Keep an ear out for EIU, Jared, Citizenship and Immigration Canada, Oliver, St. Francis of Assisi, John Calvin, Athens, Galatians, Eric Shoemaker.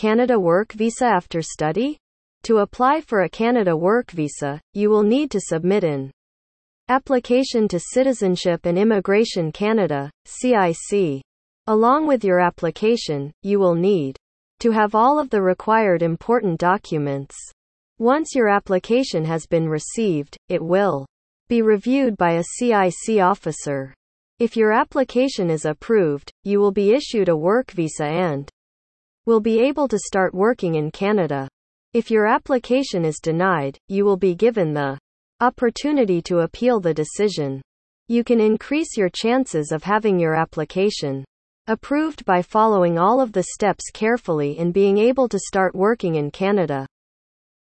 Canada Work Visa after study? To apply for a Canada Work Visa, you will need to submit an application to Citizenship and Immigration Canada, CIC. Along with your application, you will need to have all of the required important documents. Once your application has been received, it will be reviewed by a CIC officer. If your application is approved, you will be issued a work visa and will be able to start working in Canada. If your application is denied, you will be given the opportunity to appeal the decision. You can increase your chances of having your application approved by following all of the steps carefully and being able to start working in Canada.